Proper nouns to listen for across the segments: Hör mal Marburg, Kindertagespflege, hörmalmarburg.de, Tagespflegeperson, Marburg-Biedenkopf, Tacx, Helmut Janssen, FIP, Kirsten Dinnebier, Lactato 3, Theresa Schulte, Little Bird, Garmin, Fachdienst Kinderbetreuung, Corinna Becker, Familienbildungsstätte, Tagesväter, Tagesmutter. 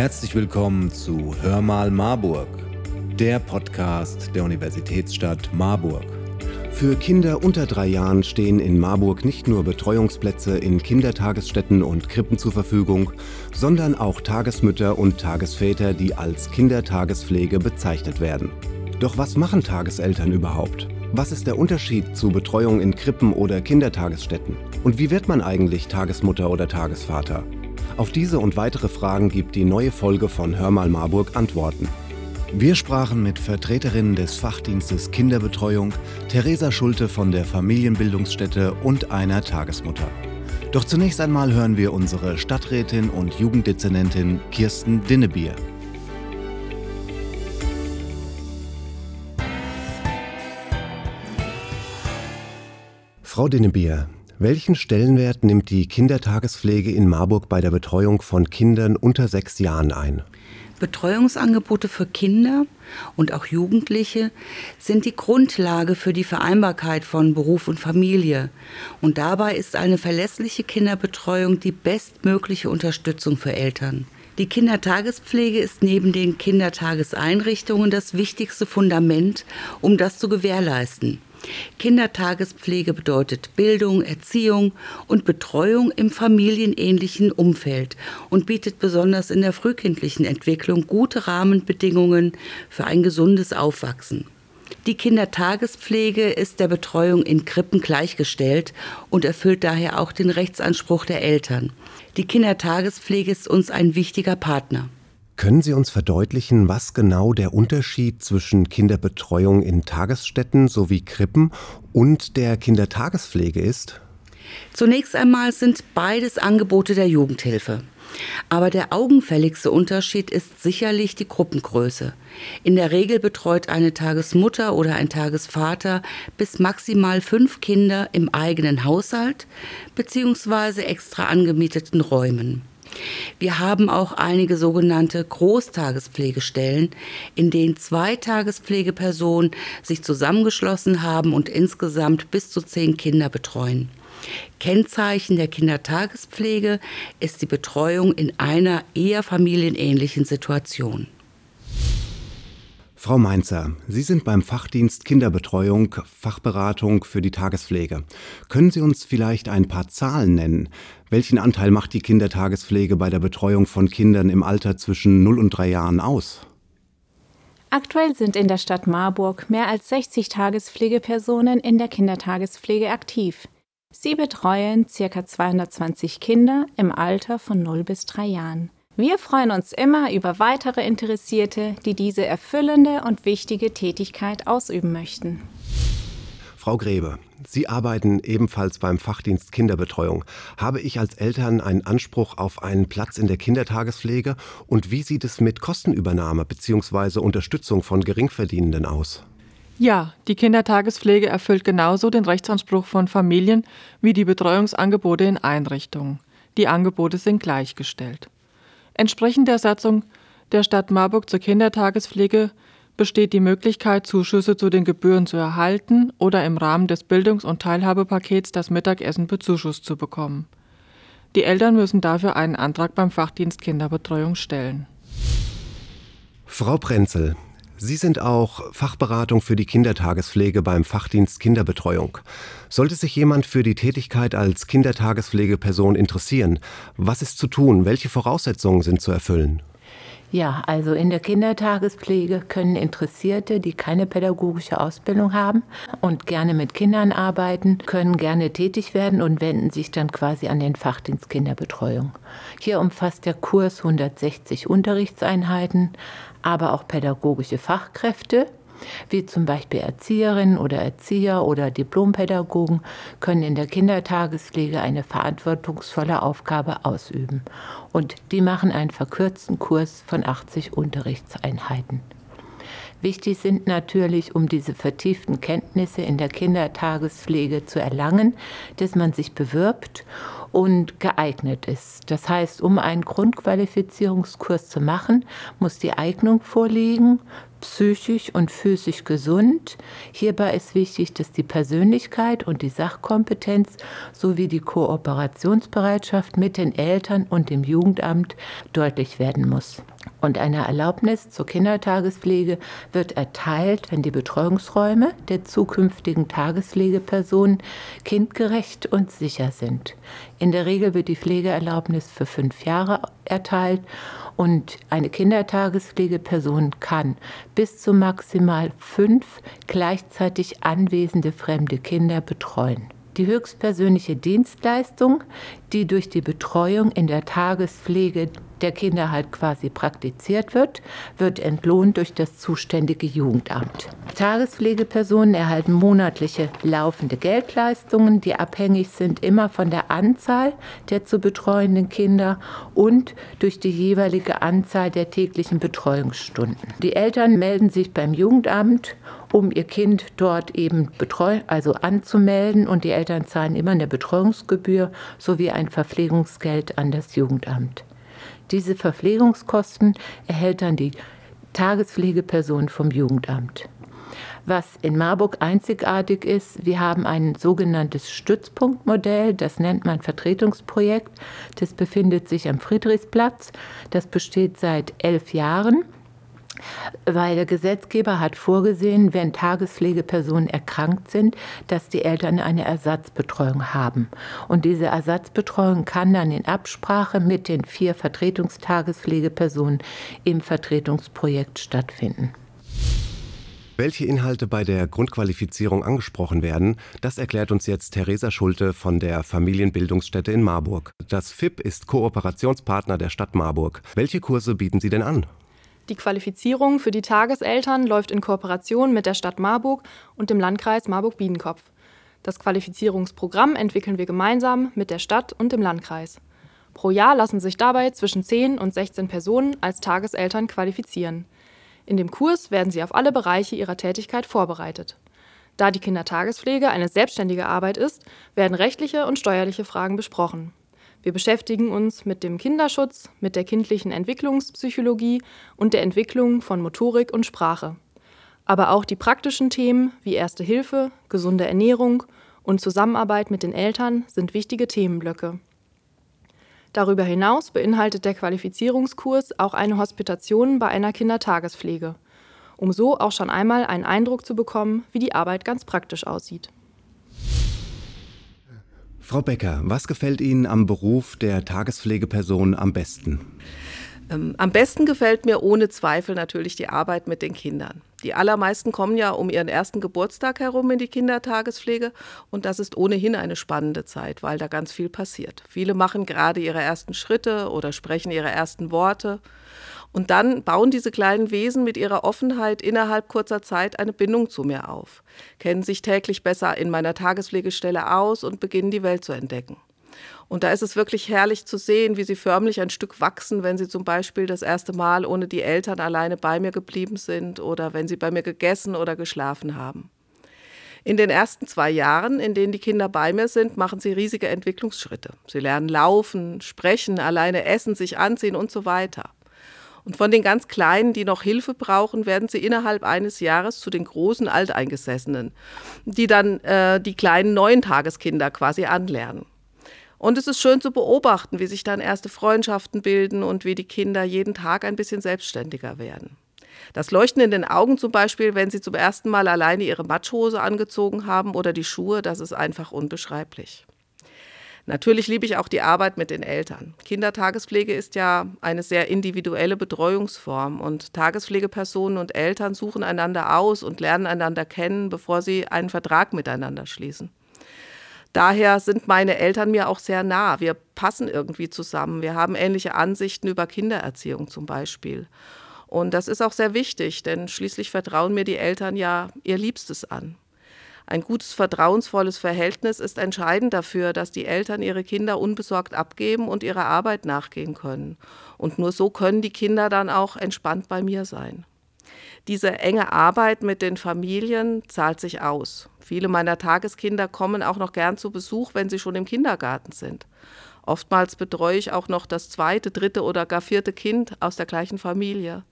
Herzlich willkommen zu Hör mal Marburg, der Podcast der Universitätsstadt Marburg. Für Kinder unter 3 Jahren stehen in Marburg nicht nur Betreuungsplätze in Kindertagesstätten und Krippen zur Verfügung, sondern auch Tagesmütter und Tagesväter, die als Kindertagespflege bezeichnet werden. Doch was machen Tageseltern überhaupt? Was ist der Unterschied zu Betreuung in Krippen oder Kindertagesstätten? Und wie wird man eigentlich Tagesmutter oder Tagesvater? Auf diese und weitere Fragen gibt die neue Folge von Hör mal Marburg Antworten. Wir sprachen mit Vertreterinnen des Fachdienstes Kinderbetreuung, Theresa Schulte von der Familienbildungsstätte und einer Tagesmutter. Doch zunächst einmal hören wir unsere Stadträtin und Jugenddezernentin Kirsten Dinnebier. Frau Dinnebier, welchen Stellenwert nimmt die Kindertagespflege in Marburg bei der Betreuung von Kindern unter 6 Jahren ein? Betreuungsangebote für Kinder und auch Jugendliche sind die Grundlage für die Vereinbarkeit von Beruf und Familie. Und dabei ist eine verlässliche Kinderbetreuung die bestmögliche Unterstützung für Eltern. Die Kindertagespflege ist neben den Kindertageseinrichtungen das wichtigste Fundament, um das zu gewährleisten. Kindertagespflege bedeutet Bildung, Erziehung und Betreuung im familienähnlichen Umfeld und bietet besonders in der frühkindlichen Entwicklung gute Rahmenbedingungen für ein gesundes Aufwachsen. Die Kindertagespflege ist der Betreuung in Krippen gleichgestellt und erfüllt daher auch den Rechtsanspruch der Eltern. Die Kindertagespflege ist uns ein wichtiger Partner. Können Sie uns verdeutlichen, was genau der Unterschied zwischen Kinderbetreuung in Tagesstätten sowie Krippen und der Kindertagespflege ist? Zunächst einmal sind beides Angebote der Jugendhilfe. Aber der augenfälligste Unterschied ist sicherlich die Gruppengröße. In der Regel betreut eine Tagesmutter oder ein Tagesvater bis maximal 5 Kinder im eigenen Haushalt bzw. extra angemieteten Räumen. Wir haben auch einige sogenannte Großtagespflegestellen, in denen 2 Tagespflegepersonen sich zusammengeschlossen haben und insgesamt bis zu 10 Kinder betreuen. Kennzeichen der Kindertagespflege ist die Betreuung in einer eher familienähnlichen Situation. Frau Mainzer, Sie sind beim Fachdienst Kinderbetreuung, Fachberatung für die Tagespflege. Können Sie uns vielleicht ein paar Zahlen nennen? Welchen Anteil macht die Kindertagespflege bei der Betreuung von Kindern im Alter zwischen 0 und 3 Jahren aus? Aktuell sind in der Stadt Marburg mehr als 60 Tagespflegepersonen in der Kindertagespflege aktiv. Sie betreuen ca. 220 Kinder im Alter von 0 bis 3 Jahren. Wir freuen uns immer über weitere Interessierte, die diese erfüllende und wichtige Tätigkeit ausüben möchten. Frau Grebe, Sie arbeiten ebenfalls beim Fachdienst Kinderbetreuung. Habe ich als Eltern einen Anspruch auf einen Platz in der Kindertagespflege? Und wie sieht es mit Kostenübernahme bzw. Unterstützung von Geringverdienenden aus? Ja, die Kindertagespflege erfüllt genauso den Rechtsanspruch von Familien wie die Betreuungsangebote in Einrichtungen. Die Angebote sind gleichgestellt. Entsprechend der Satzung der Stadt Marburg zur Kindertagespflege besteht die Möglichkeit, Zuschüsse zu den Gebühren zu erhalten oder im Rahmen des Bildungs- und Teilhabepakets das Mittagessen bezuschusst zu bekommen. Die Eltern müssen dafür einen Antrag beim Fachdienst Kinderbetreuung stellen. Frau Prenzel, Sie sind auch Fachberatung für die Kindertagespflege beim Fachdienst Kinderbetreuung. Sollte sich jemand für die Tätigkeit als Kindertagespflegeperson interessieren, was ist zu tun? Welche Voraussetzungen sind zu erfüllen? Ja, also in der Kindertagespflege können Interessierte, die keine pädagogische Ausbildung haben und gerne mit Kindern arbeiten, können gerne tätig werden und wenden sich dann quasi an den Fachdienst Kinderbetreuung. Hier umfasst der Kurs 160 Unterrichtseinheiten, aber auch pädagogische Fachkräfte, wie zum Beispiel Erzieherinnen oder Erzieher oder Diplompädagogen, können in der Kindertagespflege eine verantwortungsvolle Aufgabe ausüben. Und die machen einen verkürzten Kurs von 80 Unterrichtseinheiten. Wichtig sind natürlich, um diese vertieften Kenntnisse in der Kindertagespflege zu erlangen, dass man sich bewirbt und geeignet ist. Das heißt, um einen Grundqualifizierungskurs zu machen, muss die Eignung vorliegen, psychisch und physisch gesund. Hierbei ist wichtig, dass die Persönlichkeit und die Sachkompetenz sowie die Kooperationsbereitschaft mit den Eltern und dem Jugendamt deutlich werden muss. Und eine Erlaubnis zur Kindertagespflege wird erteilt, wenn die Betreuungsräume der zukünftigen Tagespflegeperson kindgerecht und sicher sind. In der Regel wird die Pflegeerlaubnis für 5 Jahre erteilt und eine Kindertagespflegeperson kann bis zu maximal 5 gleichzeitig anwesende fremde Kinder betreuen. Die höchstpersönliche Dienstleistung, die durch die Betreuung in der Tagespflege der Kinder halt quasi praktiziert wird, wird entlohnt durch das zuständige Jugendamt. Tagespflegepersonen erhalten monatliche laufende Geldleistungen, die abhängig sind immer von der Anzahl der zu betreuenden Kinder und durch die jeweilige Anzahl der täglichen Betreuungsstunden. Die Eltern melden sich beim Jugendamt, um ihr Kind dort eben anzumelden, und die Eltern zahlen immer eine Betreuungsgebühr sowie ein Verpflegungsgeld an das Jugendamt. Diese Verpflegungskosten erhält dann die Tagespflegeperson vom Jugendamt. Was in Marburg einzigartig ist, wir haben ein sogenanntes Stützpunktmodell, das nennt man Vertretungsprojekt. Das befindet sich am Friedrichsplatz, das besteht seit 11 Jahren. Weil der Gesetzgeber hat vorgesehen, wenn Tagespflegepersonen erkrankt sind, dass die Eltern eine Ersatzbetreuung haben. Und diese Ersatzbetreuung kann dann in Absprache mit den 4 Vertretungstagespflegepersonen im Vertretungsprojekt stattfinden. Welche Inhalte bei der Grundqualifizierung angesprochen werden, das erklärt uns jetzt Theresa Schulte von der Familienbildungsstätte in Marburg. Das FIP ist Kooperationspartner der Stadt Marburg. Welche Kurse bieten Sie denn an? Die Qualifizierung für die Tageseltern läuft in Kooperation mit der Stadt Marburg und dem Landkreis Marburg-Biedenkopf. Das Qualifizierungsprogramm entwickeln wir gemeinsam mit der Stadt und dem Landkreis. Pro Jahr lassen sich dabei zwischen 10 und 16 Personen als Tageseltern qualifizieren. In dem Kurs werden sie auf alle Bereiche ihrer Tätigkeit vorbereitet. Da die Kindertagespflege eine selbstständige Arbeit ist, werden rechtliche und steuerliche Fragen besprochen. Wir beschäftigen uns mit dem Kinderschutz, mit der kindlichen Entwicklungspsychologie und der Entwicklung von Motorik und Sprache. Aber auch die praktischen Themen wie Erste Hilfe, gesunde Ernährung und Zusammenarbeit mit den Eltern sind wichtige Themenblöcke. Darüber hinaus beinhaltet der Qualifizierungskurs auch eine Hospitation bei einer Kindertagespflege, um so auch schon einmal einen Eindruck zu bekommen, wie die Arbeit ganz praktisch aussieht. Frau Becker, was gefällt Ihnen am Beruf der Tagespflegeperson am besten? Am besten gefällt mir ohne Zweifel natürlich die Arbeit mit den Kindern. Die allermeisten kommen ja um ihren ersten Geburtstag herum in die Kindertagespflege, und das ist ohnehin eine spannende Zeit, weil da ganz viel passiert. Viele machen gerade ihre ersten Schritte oder sprechen ihre ersten Worte, und dann bauen diese kleinen Wesen mit ihrer Offenheit innerhalb kurzer Zeit eine Bindung zu mir auf, kennen sich täglich besser in meiner Tagespflegestelle aus und beginnen die Welt zu entdecken. Und da ist es wirklich herrlich zu sehen, wie sie förmlich ein Stück wachsen, wenn sie zum Beispiel das erste Mal ohne die Eltern alleine bei mir geblieben sind oder wenn sie bei mir gegessen oder geschlafen haben. In den ersten 2 Jahren, in denen die Kinder bei mir sind, machen sie riesige Entwicklungsschritte. Sie lernen laufen, sprechen, alleine essen, sich anziehen und so weiter. Und von den ganz Kleinen, die noch Hilfe brauchen, werden sie innerhalb eines Jahres zu den großen Alteingesessenen, die dann die kleinen neuen Tageskinder quasi anlernen. Und es ist schön zu beobachten, wie sich dann erste Freundschaften bilden und wie die Kinder jeden Tag ein bisschen selbstständiger werden. Das Leuchten in den Augen zum Beispiel, wenn sie zum ersten Mal alleine ihre Matschhose angezogen haben oder die Schuhe, das ist einfach unbeschreiblich. Natürlich liebe ich auch die Arbeit mit den Eltern. Kindertagespflege ist ja eine sehr individuelle Betreuungsform, und Tagespflegepersonen und Eltern suchen einander aus und lernen einander kennen, bevor sie einen Vertrag miteinander schließen. Daher sind meine Eltern mir auch sehr nah. Wir passen irgendwie zusammen. Wir haben ähnliche Ansichten über Kindererziehung zum Beispiel. Und das ist auch sehr wichtig, denn schließlich vertrauen mir die Eltern ja ihr Liebstes an. Ein gutes, vertrauensvolles Verhältnis ist entscheidend dafür, dass die Eltern ihre Kinder unbesorgt abgeben und ihrer Arbeit nachgehen können. Und nur so können die Kinder dann auch entspannt bei mir sein. Diese enge Arbeit mit den Familien zahlt sich aus. Viele meiner Tageskinder kommen auch noch gern zu Besuch, wenn sie schon im Kindergarten sind. Oftmals betreue ich auch noch das 2., 3. oder gar 4. Kind aus der gleichen Familie.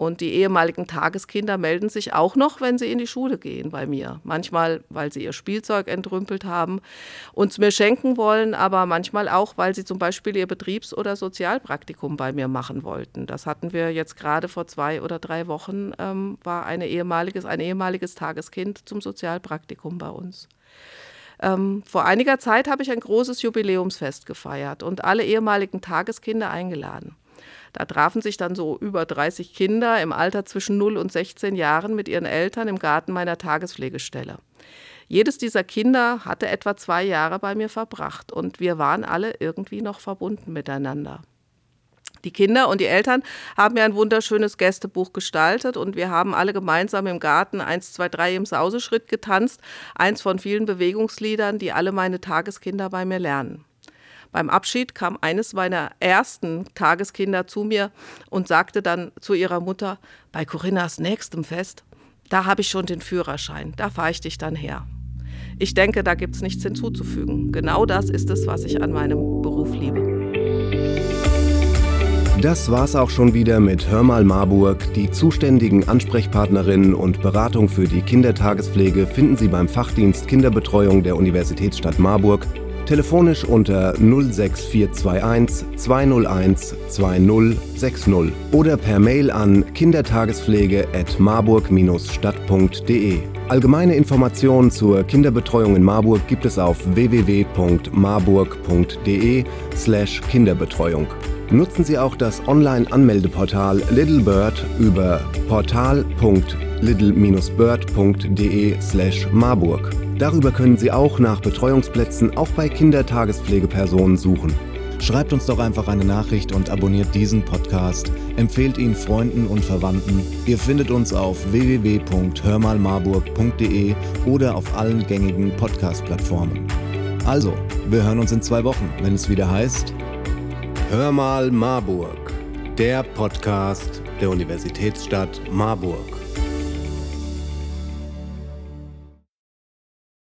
Und die ehemaligen Tageskinder melden sich auch noch, wenn sie in die Schule gehen bei mir. Manchmal, weil sie ihr Spielzeug entrümpelt haben und es mir schenken wollen, aber manchmal auch, weil sie zum Beispiel ihr Betriebs- oder Sozialpraktikum bei mir machen wollten. Das hatten wir jetzt gerade vor 2 oder 3 Wochen, war ein ehemaliges Tageskind zum Sozialpraktikum bei uns. Vor einiger Zeit habe ich ein großes Jubiläumsfest gefeiert und alle ehemaligen Tageskinder eingeladen. Da trafen sich dann so über 30 Kinder im Alter zwischen 0 und 16 Jahren mit ihren Eltern im Garten meiner Tagespflegestelle. Jedes dieser Kinder hatte etwa 2 Jahre bei mir verbracht und wir waren alle irgendwie noch verbunden miteinander. Die Kinder und die Eltern haben ja ein wunderschönes Gästebuch gestaltet und wir haben alle gemeinsam im Garten 1, 2, 3 im Sauseschritt getanzt, eins von vielen Bewegungsliedern, die alle meine Tageskinder bei mir lernen. Beim Abschied kam eines meiner ersten Tageskinder zu mir und sagte dann zu ihrer Mutter, bei Corinnas nächstem Fest, da habe ich schon den Führerschein, da fahre ich dich dann her. Ich denke, da gibt es nichts hinzuzufügen. Genau das ist es, was ich an meinem Beruf liebe. Das war's auch schon wieder mit Hör mal Marburg. Die zuständigen Ansprechpartnerinnen und Beratung für die Kindertagespflege finden Sie beim Fachdienst Kinderbetreuung der Universitätsstadt Marburg. Telefonisch unter 06421 201 2060 oder per Mail an kindertagespflege@marburg-stadt.de. Allgemeine Informationen zur Kinderbetreuung in Marburg gibt es auf www.marburg.de/Kinderbetreuung. Nutzen Sie auch das Online-Anmeldeportal Little Bird über portal.little-bird.de/Marburg. Darüber können Sie auch nach Betreuungsplätzen auch bei Kindertagespflegepersonen suchen. Schreibt uns doch einfach eine Nachricht und abonniert diesen Podcast. Empfehlt ihn Freunden und Verwandten. Ihr findet uns auf www.hörmalmarburg.de oder auf allen gängigen Podcast-Plattformen. Also, wir hören uns in 2 Wochen, wenn es wieder heißt Hör mal Marburg, der Podcast der Universitätsstadt Marburg.